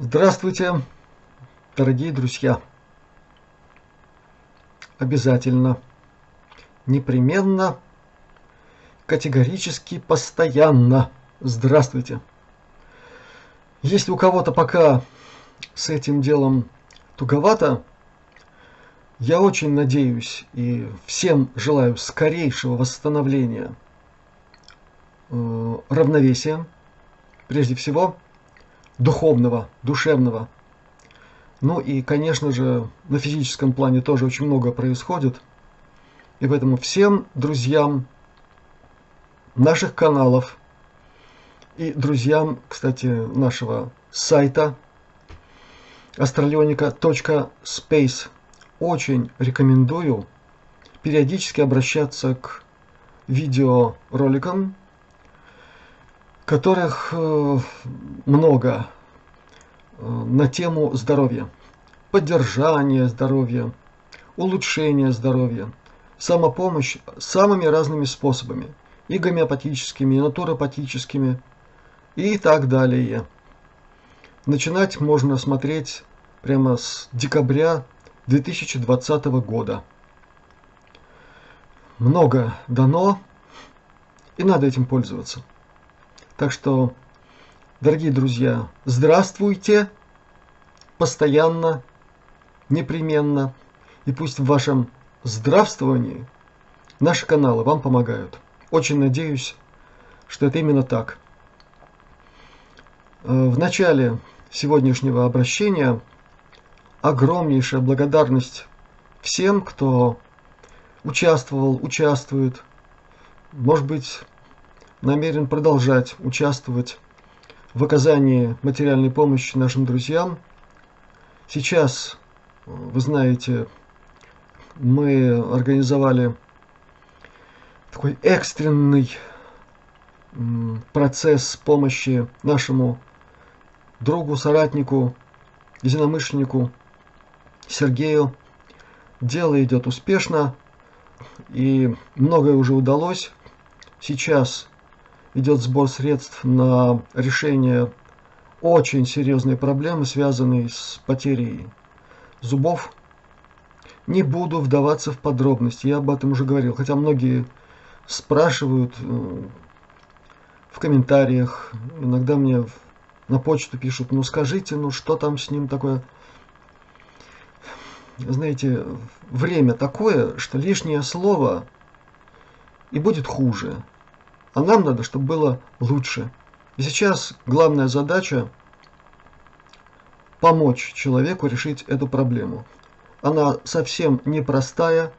Здравствуйте, дорогие друзья! Обязательно, непременно, категорически, постоянно здравствуйте! Если у кого-то пока с этим делом туговато, я очень надеюсь и всем желаю скорейшего восстановления равновесия, прежде всего, духовного, душевного. Ну и, конечно же, на физическом плане тоже очень много происходит. И поэтому всем друзьям наших каналов и друзьям, кстати, нашего сайта astralionica.space очень рекомендую периодически обращаться к видеороликам, которых много на тему здоровья, поддержания здоровья, улучшения здоровья, самопомощь самыми разными способами, и гомеопатическими, и натуропатическими, и так далее. Начинать можно смотреть прямо с декабря 2020 года. Много дано, и надо этим пользоваться. Так что, дорогие друзья, здравствуйте постоянно, непременно. И пусть в вашем здравствовании наши каналы вам помогают. Очень надеюсь, что это именно так. В начале сегодняшнего обращения огромнейшая благодарность всем, кто участвовал, участвует, может быть, намерен продолжать участвовать в оказании материальной помощи нашим друзьям. Сейчас, вы знаете, мы организовали такой экстренный процесс помощи нашему другу, соратнику, единомышленнику Сергею. Дело идет успешно, и многое уже удалось. Сейчас идет сбор средств на решение очень серьезной проблемы, связанной с потерей зубов. Не буду вдаваться в подробности, я об этом уже говорил. Хотя многие спрашивают в комментариях, иногда мне на почту пишут, ну скажите, ну что там с ним такое. Знаете, время такое, что лишнее слово и будет хуже. А нам надо, чтобы было лучше. И сейчас главная задача — помочь человеку решить эту проблему. Она совсем непростая.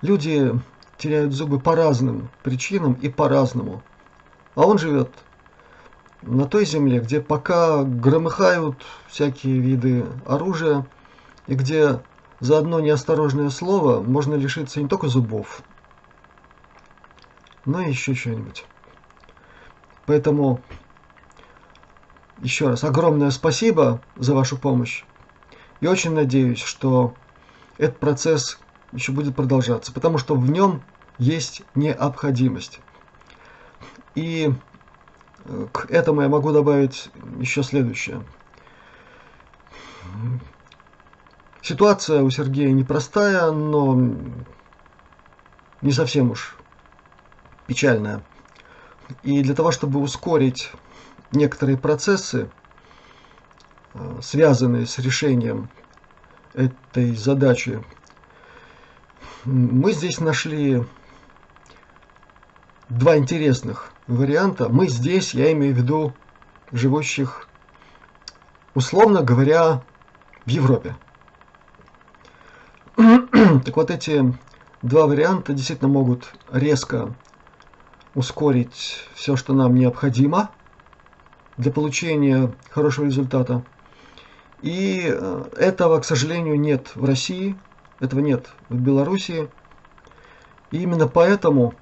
Люди теряют зубы по разным причинам и по-разному. А он живет на той земле, где пока громыхают всякие виды оружия, и где за одно неосторожное слово можно лишиться не только зубов, но и еще чего-нибудь. Поэтому еще раз огромное спасибо за вашу помощь. И очень надеюсь, что этот процесс еще будет продолжаться, потому что в нем есть необходимость. И к этому я могу добавить еще следующее. Ситуация у Сергея непростая, но не совсем уж печальная. И для того, чтобы ускорить некоторые процессы, связанные с решением этой задачи, мы здесь нашли два интересных варианта. Мы здесь, я имею в виду живущих, условно говоря, в Европе. Так вот, эти два варианта действительно могут резко ускорить все, что нам необходимо для получения хорошего результата. И этого, к сожалению, нет в России, этого нет в Белоруссии. И именно поэтому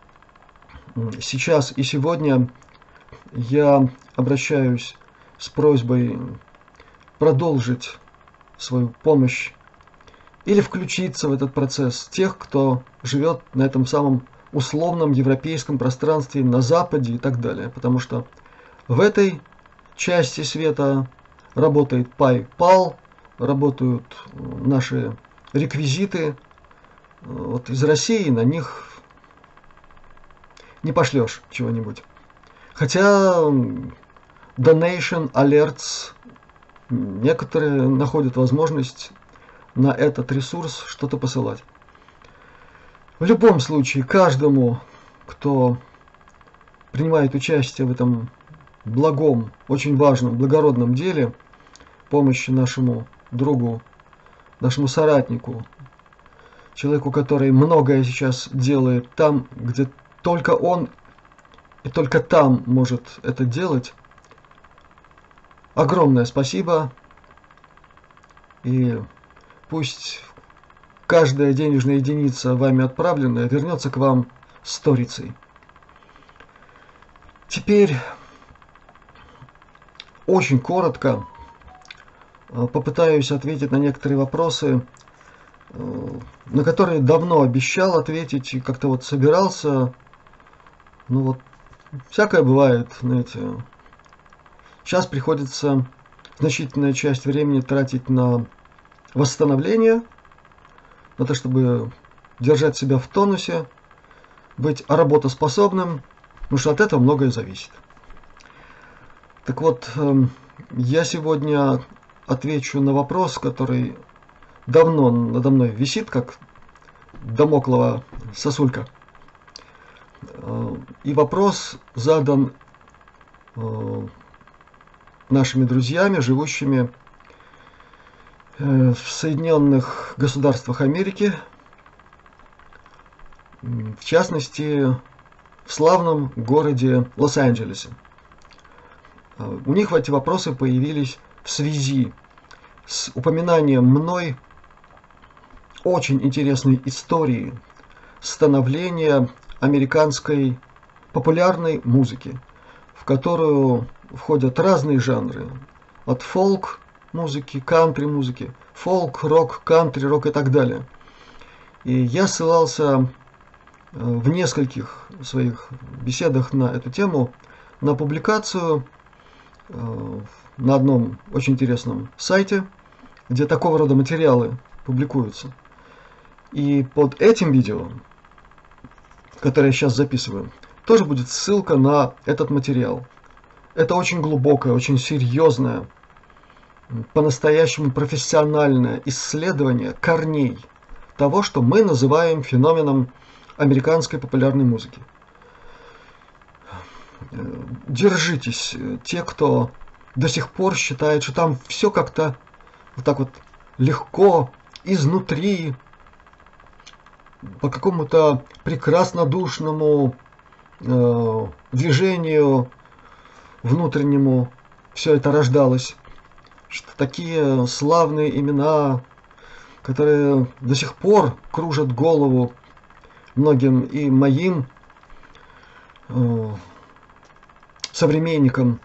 сейчас и сегодня я обращаюсь с просьбой продолжить свою помощь или включиться в этот процесс тех, кто живет на этом самом условном европейском пространстве, на Западе и так далее. Потому что в этой части света работает PayPal, работают наши реквизиты. Вот из России на них не пошлешь чего-нибудь. Хотя Donation Alerts некоторые находят возможность на этот ресурс что-то посылать. В любом случае, каждому, кто принимает участие в этом благом, очень важном, благородном деле помощи нашему другу, нашему соратнику, человеку, который многое сейчас делает там, где только он и только там может это делать, огромное спасибо. И пусть каждая денежная единица, вами отправленная, вернется к вам сторицей. Теперь очень коротко попытаюсь ответить на некоторые вопросы, на которые давно обещал ответить и как-то вот собирался. Ну вот, всякое бывает, знаете. Сейчас приходится значительная часть времени тратить на восстановление, на то, чтобы держать себя в тонусе, быть работоспособным, потому что от этого многое зависит. Так вот, я сегодня отвечу на вопрос, который давно надо мной висит, как дамоклова сосулька. И вопрос задан нашими друзьями, живущими в Соединенных Государствах Америки, в частности, в славном городе Лос-Анджелесе. У них эти вопросы появились в связи с упоминанием мной очень интересной истории становления американской популярной музыки, в которую входят разные жанры, от фолк музыки, кантри-музыки, фолк, рок, кантри-рок и так далее. И я ссылался в нескольких своих беседах на эту тему, на публикацию на одном очень интересном сайте, где такого рода материалы публикуются. И под этим видео, которое я сейчас записываю, тоже будет ссылка на этот материал. Это очень глубокое, очень серьезное, по-настоящему профессиональное исследование корней того, что мы называем феноменом американской популярной музыки. Держитесь, те, кто до сих пор считает, что там все как-то вот так вот легко, изнутри, по какому-то прекраснодушному движению внутреннему все это рождалось. Что такие славные имена, которые до сих пор кружат голову многим и моим современникам,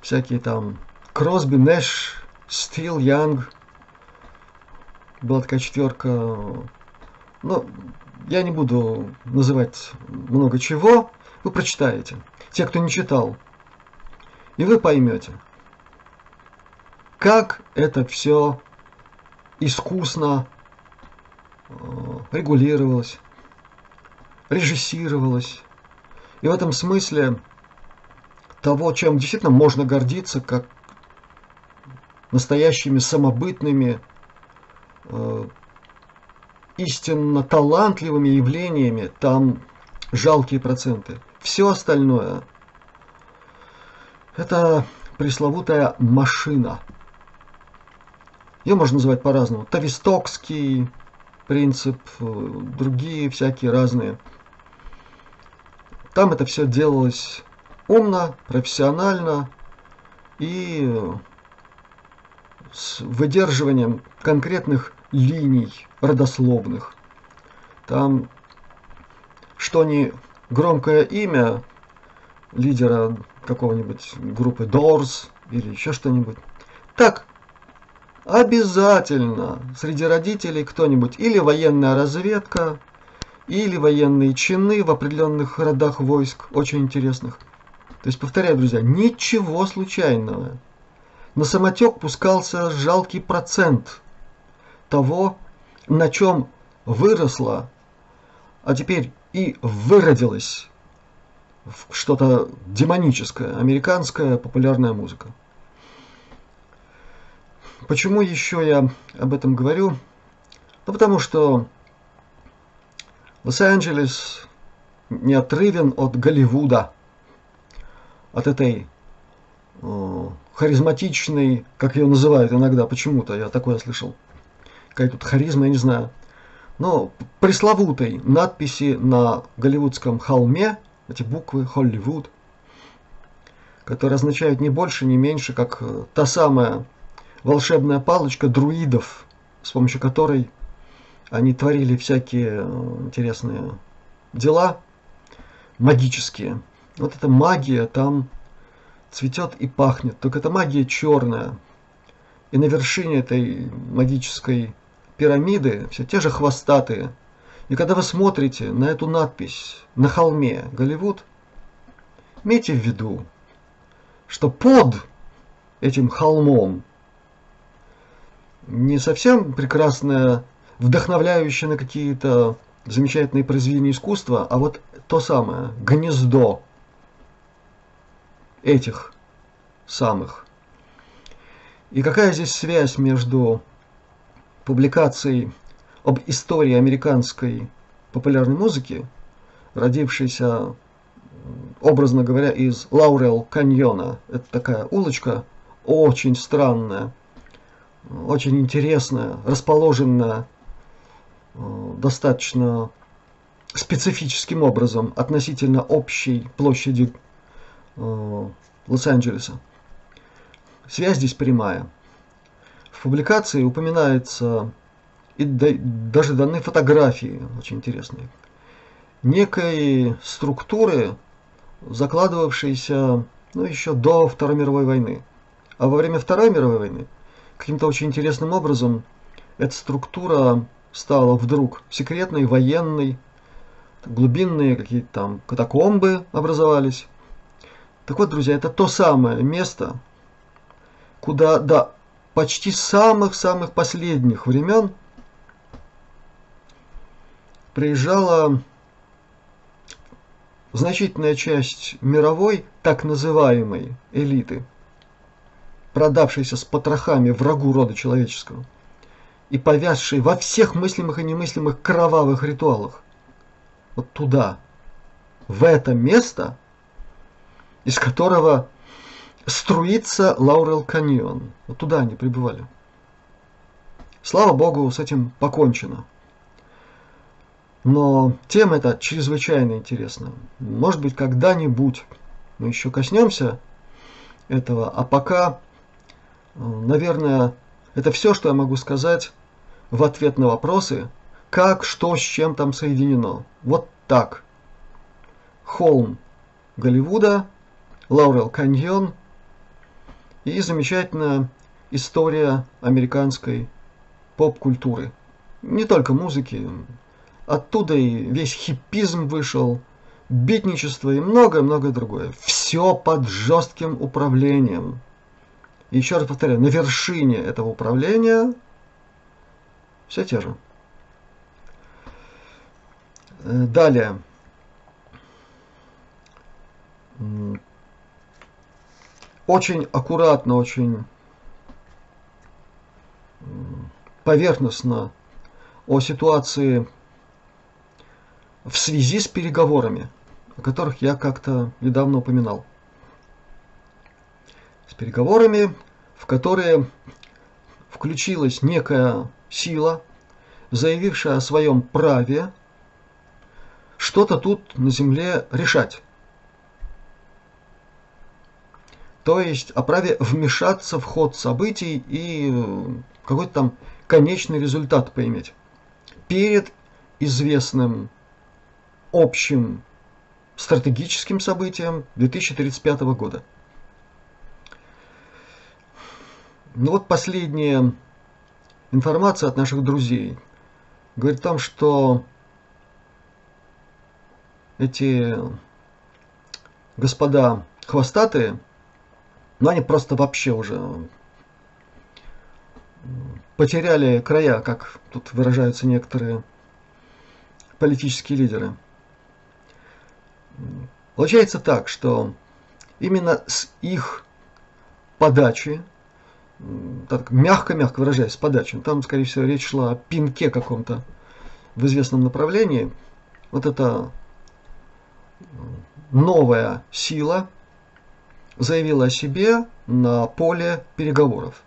всякие там Кросби, Нэш, Стил, Янг, была такая четверка, но я не буду называть много чего, вы прочитаете, те, кто не читал, и вы поймете, как это все искусно регулировалось, режиссировалось. И в этом смысле того, чем действительно можно гордиться, как настоящими самобытными, истинно талантливыми явлениями, там жалкие проценты. Все остальное – это пресловутая машина. Ее можно называть по-разному. Тавистокский принцип, другие всякие разные. Там это все делалось умно, профессионально и с выдерживанием конкретных линий родословных. Там что ни громкое имя лидера какого-нибудь группы Doors или еще что-нибудь, так обязательно среди родителей кто-нибудь или военная разведка, или военные чины в определенных родах войск, очень интересных. То есть, повторяю, друзья, ничего случайного. На самотек пускался жалкий процент того, на чем выросла, а теперь и выродилась в что-то демоническое, американская популярная музыка. Почему еще я об этом говорю? Ну, потому что Лос-Анджелес не отрывен от Голливуда, от этой харизматичной, как ее называют иногда, почему-то я такое слышал, какая тут харизма, я не знаю, но пресловутой надписи на голливудском холме, эти буквы «Холливуд», которые означают не больше, не меньше, как та самая волшебная палочка друидов, с помощью которой они творили всякие интересные дела магические. Вот эта магия там цветет и пахнет. Только эта магия черная. И на вершине этой магической пирамиды все те же хвостатые. И когда вы смотрите на эту надпись на холме Голливуд, имейте в виду, что под этим холмом не совсем прекрасная, вдохновляющее на какие-то замечательные произведения искусства, а вот то самое гнездо этих самых. И какая здесь связь между публикацией об истории американской популярной музыки, родившейся, образно говоря, из Лаурел-Каньона. Это такая улочка очень странная, очень интересная, расположенная достаточно специфическим образом относительно общей площади Лос-Анджелеса. Связь здесь прямая. В публикации упоминается, и даже даны фотографии, очень интересные, некой структуры, закладывавшейся еще до Второй мировой войны. А во время Второй мировой войны каким-то очень интересным образом эта структура стала вдруг секретной, военной, глубинные какие-то там катакомбы образовались. Так вот, друзья, это то самое место, куда до почти самых-самых последних времен приезжала значительная часть мировой так называемой элиты, продавшейся с потрохами врагу рода человеческого и повязший во всех мыслимых и немыслимых кровавых ритуалах. вот туда, в это место, из которого струится Лаурел-Каньон. Вот туда они прибывали. Слава Богу, с этим покончено. Но тема эта чрезвычайно интересна. Может быть, когда-нибудь мы еще коснемся этого. А пока, наверное, это все, что я могу сказать в ответ на вопросы, как, что, с чем там соединено. Вот так. Холм Голливуда, Лаурел-Каньон и замечательная история американской поп-культуры. Не только музыки. Оттуда и весь хиппизм вышел, битничество и многое-многое другое. Все под жестким управлением. И еще раз повторяю, на вершине этого управления все те же. Далее. Очень аккуратно, очень поверхностно о ситуации в связи с переговорами, о которых я как-то недавно упоминал. С переговорами, в которые включилась некая сила, заявившая о своем праве что-то тут на земле решать. То есть о праве вмешаться в ход событий и какой-то там конечный результат поиметь перед известным общим стратегическим событием 2035 года. Ну вот последняя информация от наших друзей говорит о том, что эти господа хвостатые, ну они просто вообще уже потеряли края, как тут выражаются некоторые политические лидеры. Получается так, что именно с их подачи, так мягко-мягко выражаясь, с подачи, там, скорее всего, речь шла о пинке каком-то в известном направлении, вот эта новая сила заявила о себе на поле переговоров.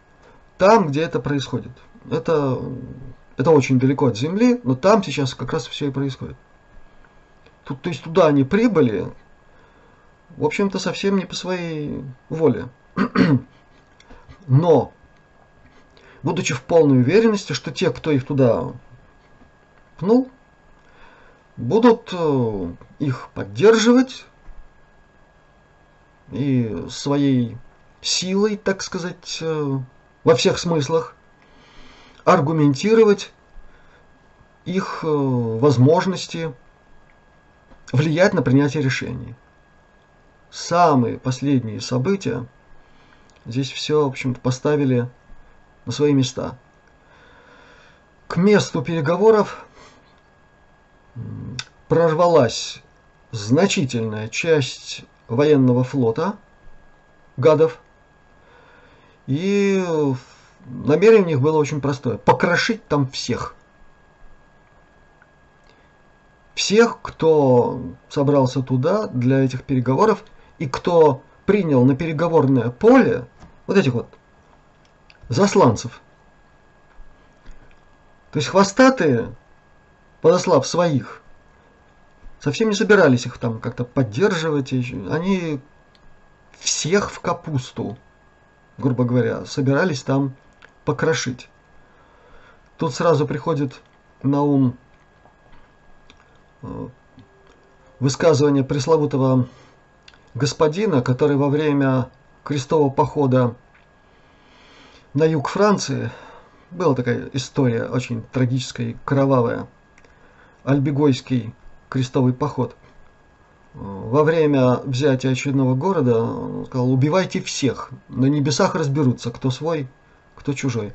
Там, где это происходит. Это очень далеко от Земли, но там сейчас как раз все и происходит. Тут, то есть туда они прибыли, в общем-то, совсем не по своей воле. Но, будучи в полной уверенности, что те, кто их туда пнул, будут их поддерживать и своей силой, так сказать, во всех смыслах, аргументировать их возможности влиять на принятие решений. Самые последние события здесь все, в общем-то, поставили на свои места. К месту переговоров прорвалась значительная часть военного флота гадов, и намерение у них было очень простое: покрошить там всех. Всех, кто собрался туда для этих переговоров и кто принял на переговорное поле вот этих вот засланцев. То есть хвостатые, подослав своих, совсем не собирались их там как-то поддерживать. Они всех в капусту, грубо говоря, собирались там покрошить. Тут сразу приходит на ум высказывание пресловутого господина, который во время крестового похода на юг Франции, была такая история очень трагическая и кровавая, Альбегойский крестовый поход, во время взятия очередного города он сказал: убивайте всех, на небесах разберутся, кто свой, кто чужой.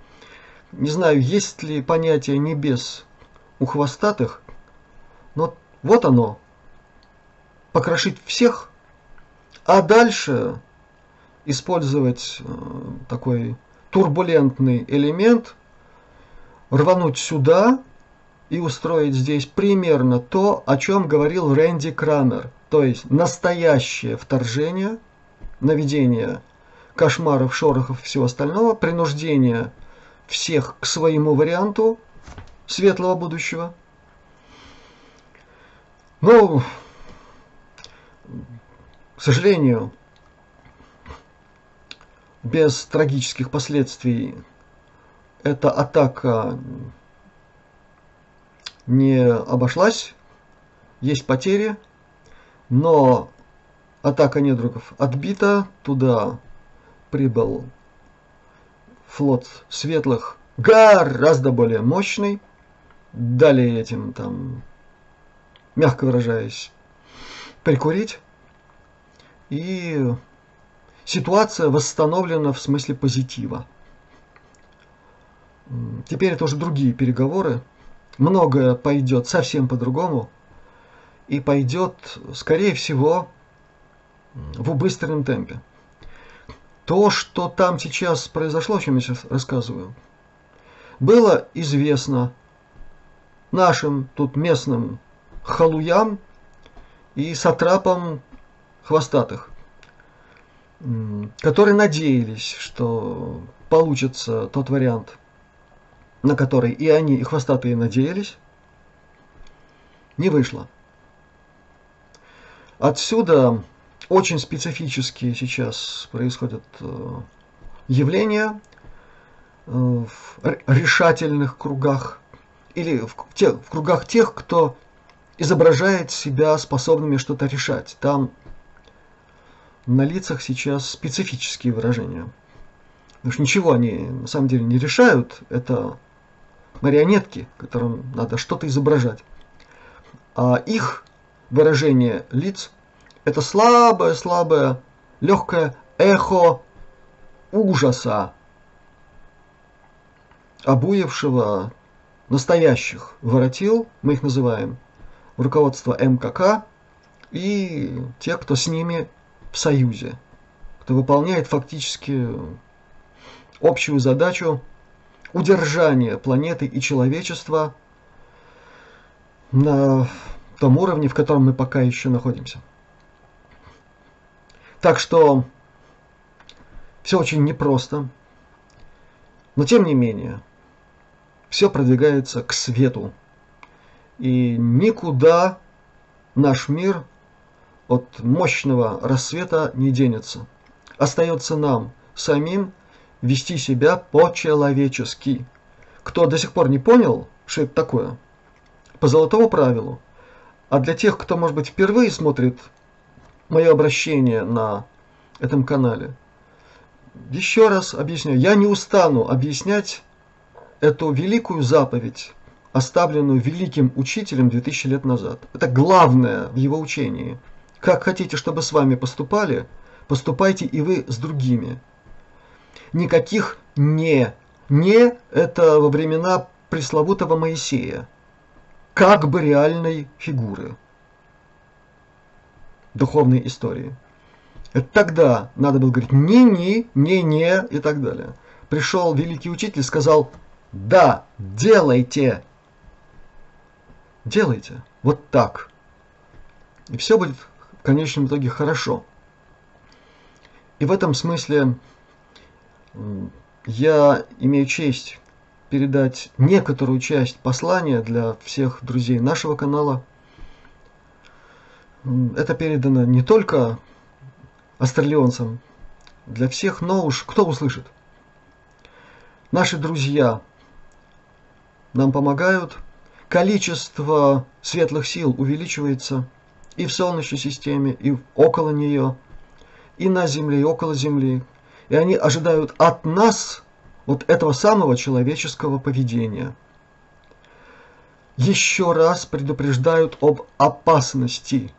Не знаю, есть ли понятие небес у хвостатых, но вот оно, покрошить всех, а дальше использовать такой турбулентный элемент, рвануть сюда, и устроить здесь примерно то, о чем говорил Рэнди Крамер. То есть настоящее вторжение, наведение кошмаров, шорохов и всего остального, принуждение всех к своему варианту светлого будущего. Ну, к сожалению, без трагических последствий эта атака не обошлась. Есть потери, но атака недругов отбита. Туда прибыл флот светлых, гораздо более мощный. Дали этим, там, мягко выражаясь, прикурить. И ситуация восстановлена в смысле позитива. Теперь это уже другие переговоры. Многое пойдет совсем по-другому. И пойдет, скорее всего, в убыстренном темпе. То, что там сейчас произошло, о чем я сейчас рассказываю, было известно нашим тут местным халуям и сатрапам хвостатых, которые надеялись, что получится тот вариант, на который и они, и хвостатые надеялись. Не вышло. Отсюда очень специфические сейчас происходят явления в решательных кругах или в кругах тех, кто изображает себя способными что-то решать. Там на лицах сейчас специфические выражения. Потому что ничего они на самом деле не решают. Это марионетки, которым надо что-то изображать. А их выражение лиц — это слабое, легкое эхо ужаса, обуявшего настоящих воротил, мы их называем, руководство МКК и те, кто с ними в союзе, кто выполняет фактически общую задачу удержания планеты и человечества на том уровне, в котором мы пока еще находимся. Так что все очень непросто, но тем не менее все продвигается к свету, и никуда наш мир от мощного рассвета не денется. Остается нам самим вести себя по-человечески. Кто до сих пор не понял, что это такое, по золотому правилу, а для тех, кто, может быть, впервые смотрит мое обращение на этом канале, еще раз объясняю. Я не устану объяснять эту великую заповедь, оставленную великим учителем 2000 лет назад. Это главное в его учении. Как хотите, чтобы с вами поступали, поступайте и вы с другими. Никаких «не». «Не» – это во времена пресловутого Моисея, как бы реальной фигуры духовной истории. Это тогда надо было говорить «ни-ни», «не-не» и так далее. Пришел великий учитель и сказал: «Да, делайте! Делайте! Вот так!» И все будет в конечном итоге хорошо. И в этом смысле я имею честь передать некоторую часть послания для всех друзей нашего канала. Это передано не только астралионцам, для всех, но уж кто услышит. Наши друзья нам помогают. Количество светлых сил увеличивается и в Солнечной системе, и около нее, и на Земле, и около Земли. И они ожидают от нас вот этого самого человеческого поведения. Еще раз предупреждают об опасности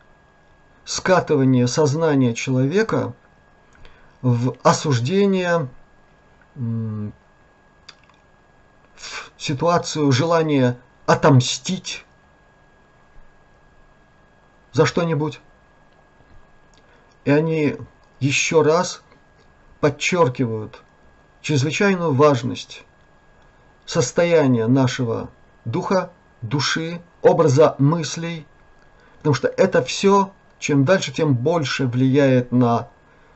скатывания сознания человека в осуждение, в ситуацию желания отомстить за что-нибудь. И они еще раз подчеркивают чрезвычайную важность состояния нашего духа души, образа мыслей, потому что это все, чем дальше, тем больше влияет на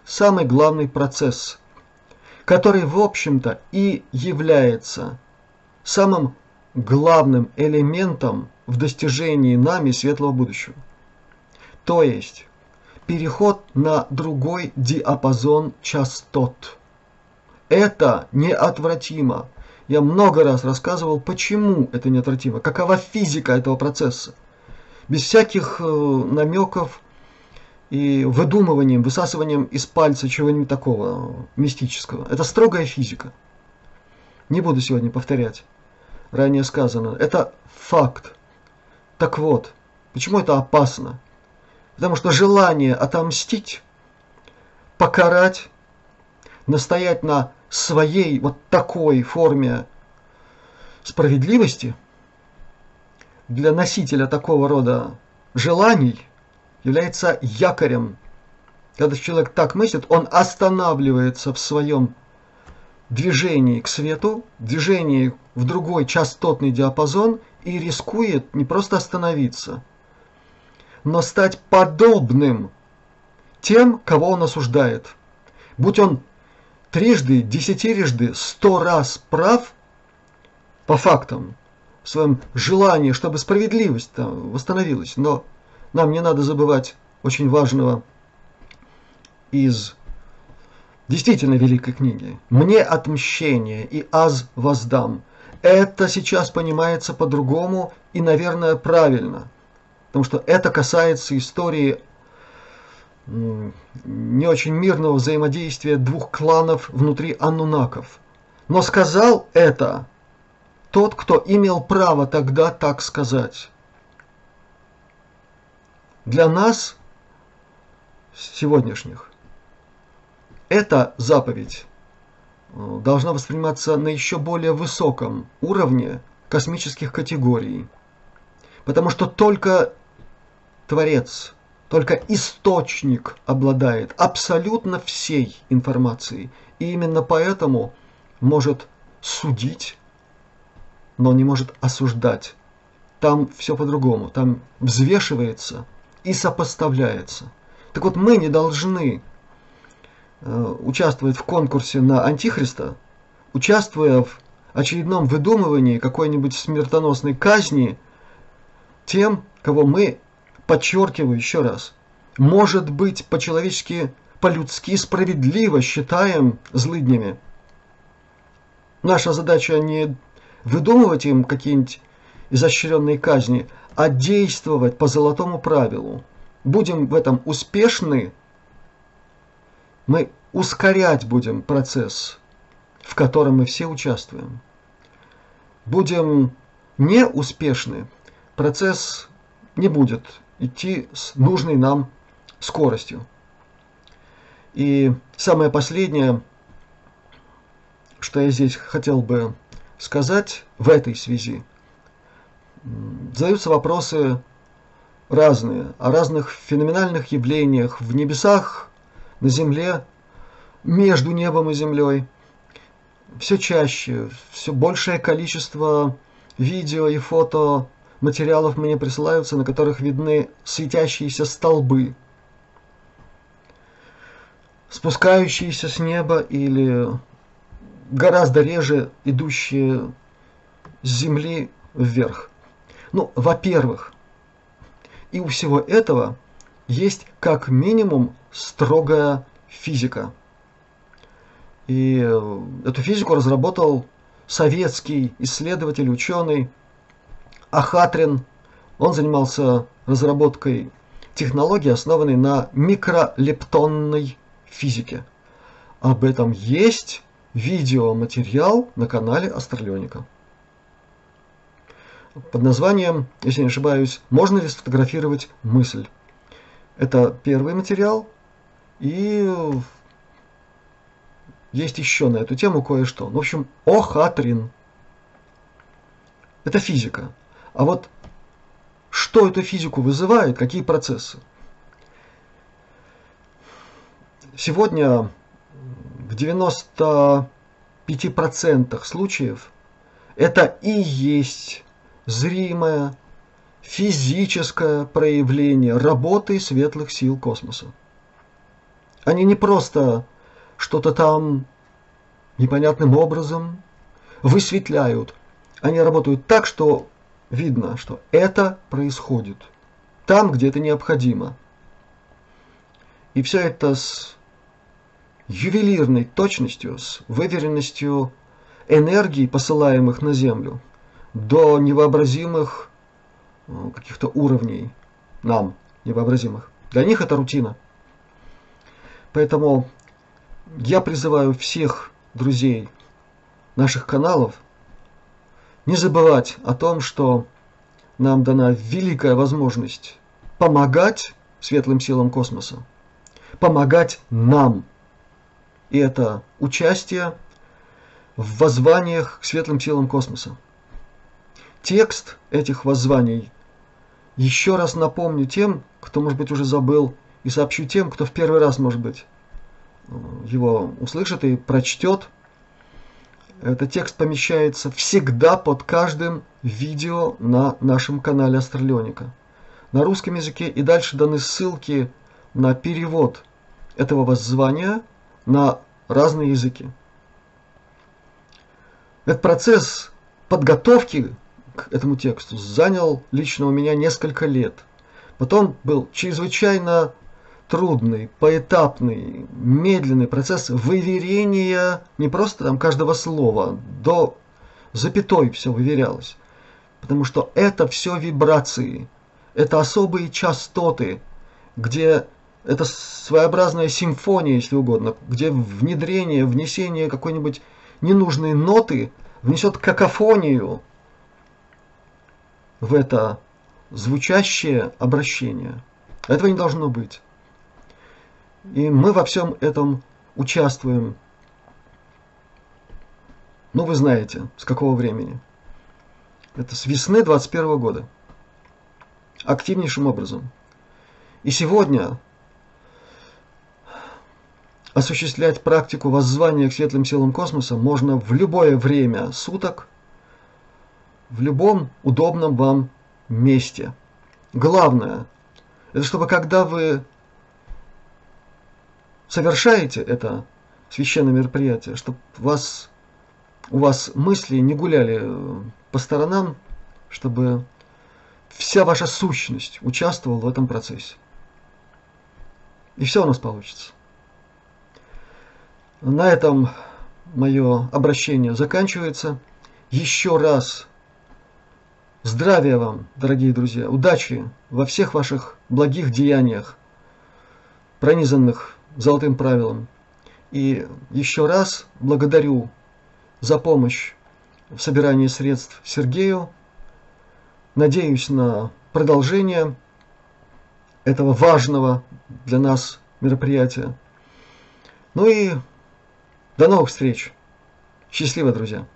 самый главный процесс, который, в общем-то, и является самым главным элементом в достижении нами светлого будущего. То есть переход на другой диапазон частот. Это неотвратимо. Я много раз рассказывал, почему это неотвратимо, какова физика этого процесса. Без всяких намеков и выдумыванием, высасыванием из пальца чего-нибудь такого мистического. Это строгая физика. Не буду сегодня повторять ранее сказано. Это факт. Так вот, почему это опасно? Потому что желание отомстить, покарать, настоять на своей вот такой форме справедливости для носителя такого рода желаний является якорем. Когда человек так мыслит, он останавливается в своем движении к свету, движении в другой частотный диапазон и рискует не просто остановиться, но стать подобным тем, кого он осуждает. Будь он трижды, десятирежды, 100 раз прав по фактам, в своем желании, чтобы справедливость восстановилась. Но нам не надо забывать очень важного из действительно великой книги. «Мне отмщение» и «Аз воздам». Это сейчас понимается по-другому и, наверное, правильно. Потому что это касается истории не очень мирного взаимодействия двух кланов внутри аннунаков. Но сказал это тот, кто имел право тогда так сказать. Для нас, сегодняшних, эта заповедь должна восприниматься на еще более высоком уровне космических категорий. Потому что только Творец, только источник обладает абсолютно всей информацией. И именно поэтому может судить, но не может осуждать. Там все по-другому, там взвешивается и сопоставляется. Так вот, мы не должны участвовать в конкурсе на Антихриста, участвуя в очередном выдумывании какой-нибудь смертоносной казни тем, кого мы, подчеркиваю еще раз, может быть, по-человечески, по-людски справедливо считаем злыднями. Наша задача не выдумывать им какие-нибудь изощренные казни, а действовать по золотому правилу. Будем в этом успешны, мы ускорять будем процесс, в котором мы все участвуем. Будем неуспешны, процесс не будет идти с нужной нам скоростью. И самое последнее, что я здесь хотел бы сказать в этой связи. Задаются вопросы разные, о разных феноменальных явлениях в небесах, на земле, между небом и землей. Все чаще, все большее количество видео и фото материалов мне присылаются, на которых видны светящиеся столбы, спускающиеся с неба или гораздо реже идущие с земли вверх. Ну, во-первых, и у всего этого есть как минимум строгая физика. И эту физику разработал советский исследователь, ученый Охатрин. Он занимался разработкой технологии, основанной на микролептонной физике. Об этом есть видеоматериал на канале Астралионика под названием, если не ошибаюсь, «Можно ли сфотографировать мысль?». Это первый материал. И есть еще на эту тему кое-что. В общем, Охатрин. Это физика. А вот что эту физику вызывает, какие процессы? Сегодня в 95% случаев это и есть зримое, физическое проявление работы светлых сил космоса. Они не просто что-то там непонятным образом высветляют. Они работают так, что видно, что это происходит там, где это необходимо. И все это с ювелирной точностью, с выверенностью энергии, посылаемых на Землю, до невообразимых каких-то уровней нам, невообразимых. Для них это рутина. Поэтому я призываю всех друзей наших каналов не забывать о том, что нам дана великая возможность помогать светлым силам космоса, помогать нам. И это участие в воззваниях к светлым силам космоса. Текст этих воззваний еще раз напомню тем, кто, может быть, уже забыл, и сообщу тем, кто в первый раз, может быть, его услышит и прочтет. Этот текст помещается всегда под каждым видео на нашем канале Астралионика. На русском языке и дальше даны ссылки на перевод этого воззвания на разные языки. Этот процесс подготовки к этому тексту занял лично у меня несколько лет. Потом был чрезвычайно трудный, поэтапный, медленный процесс выверения не просто там каждого слова, до запятой все выверялось. Потому что это все вибрации, это особые частоты, где это своеобразная симфония, если угодно, где внедрение, внесение какой-нибудь ненужной ноты внесет какофонию в это звучащее обращение. Этого не должно быть. И мы во всем этом участвуем. Ну, вы знаете, с какого времени. Это с весны 2021 года. Активнейшим образом. И сегодня осуществлять практику воззвания к светлым силам космоса можно в любое время суток, в любом удобном вам месте. Главное, это чтобы когда вы совершаете это священное мероприятие, чтобы у вас мысли не гуляли по сторонам, чтобы вся ваша сущность участвовала в этом процессе. И все у нас получится. На этом мое обращение заканчивается. Еще раз здравия вам, дорогие друзья, удачи во всех ваших благих деяниях, пронизанных золотым правилом. И еще раз благодарю за помощь в собирании средств Сергею. Надеюсь на продолжение этого важного для нас мероприятия. Ну и до новых встреч. Счастливо, друзья.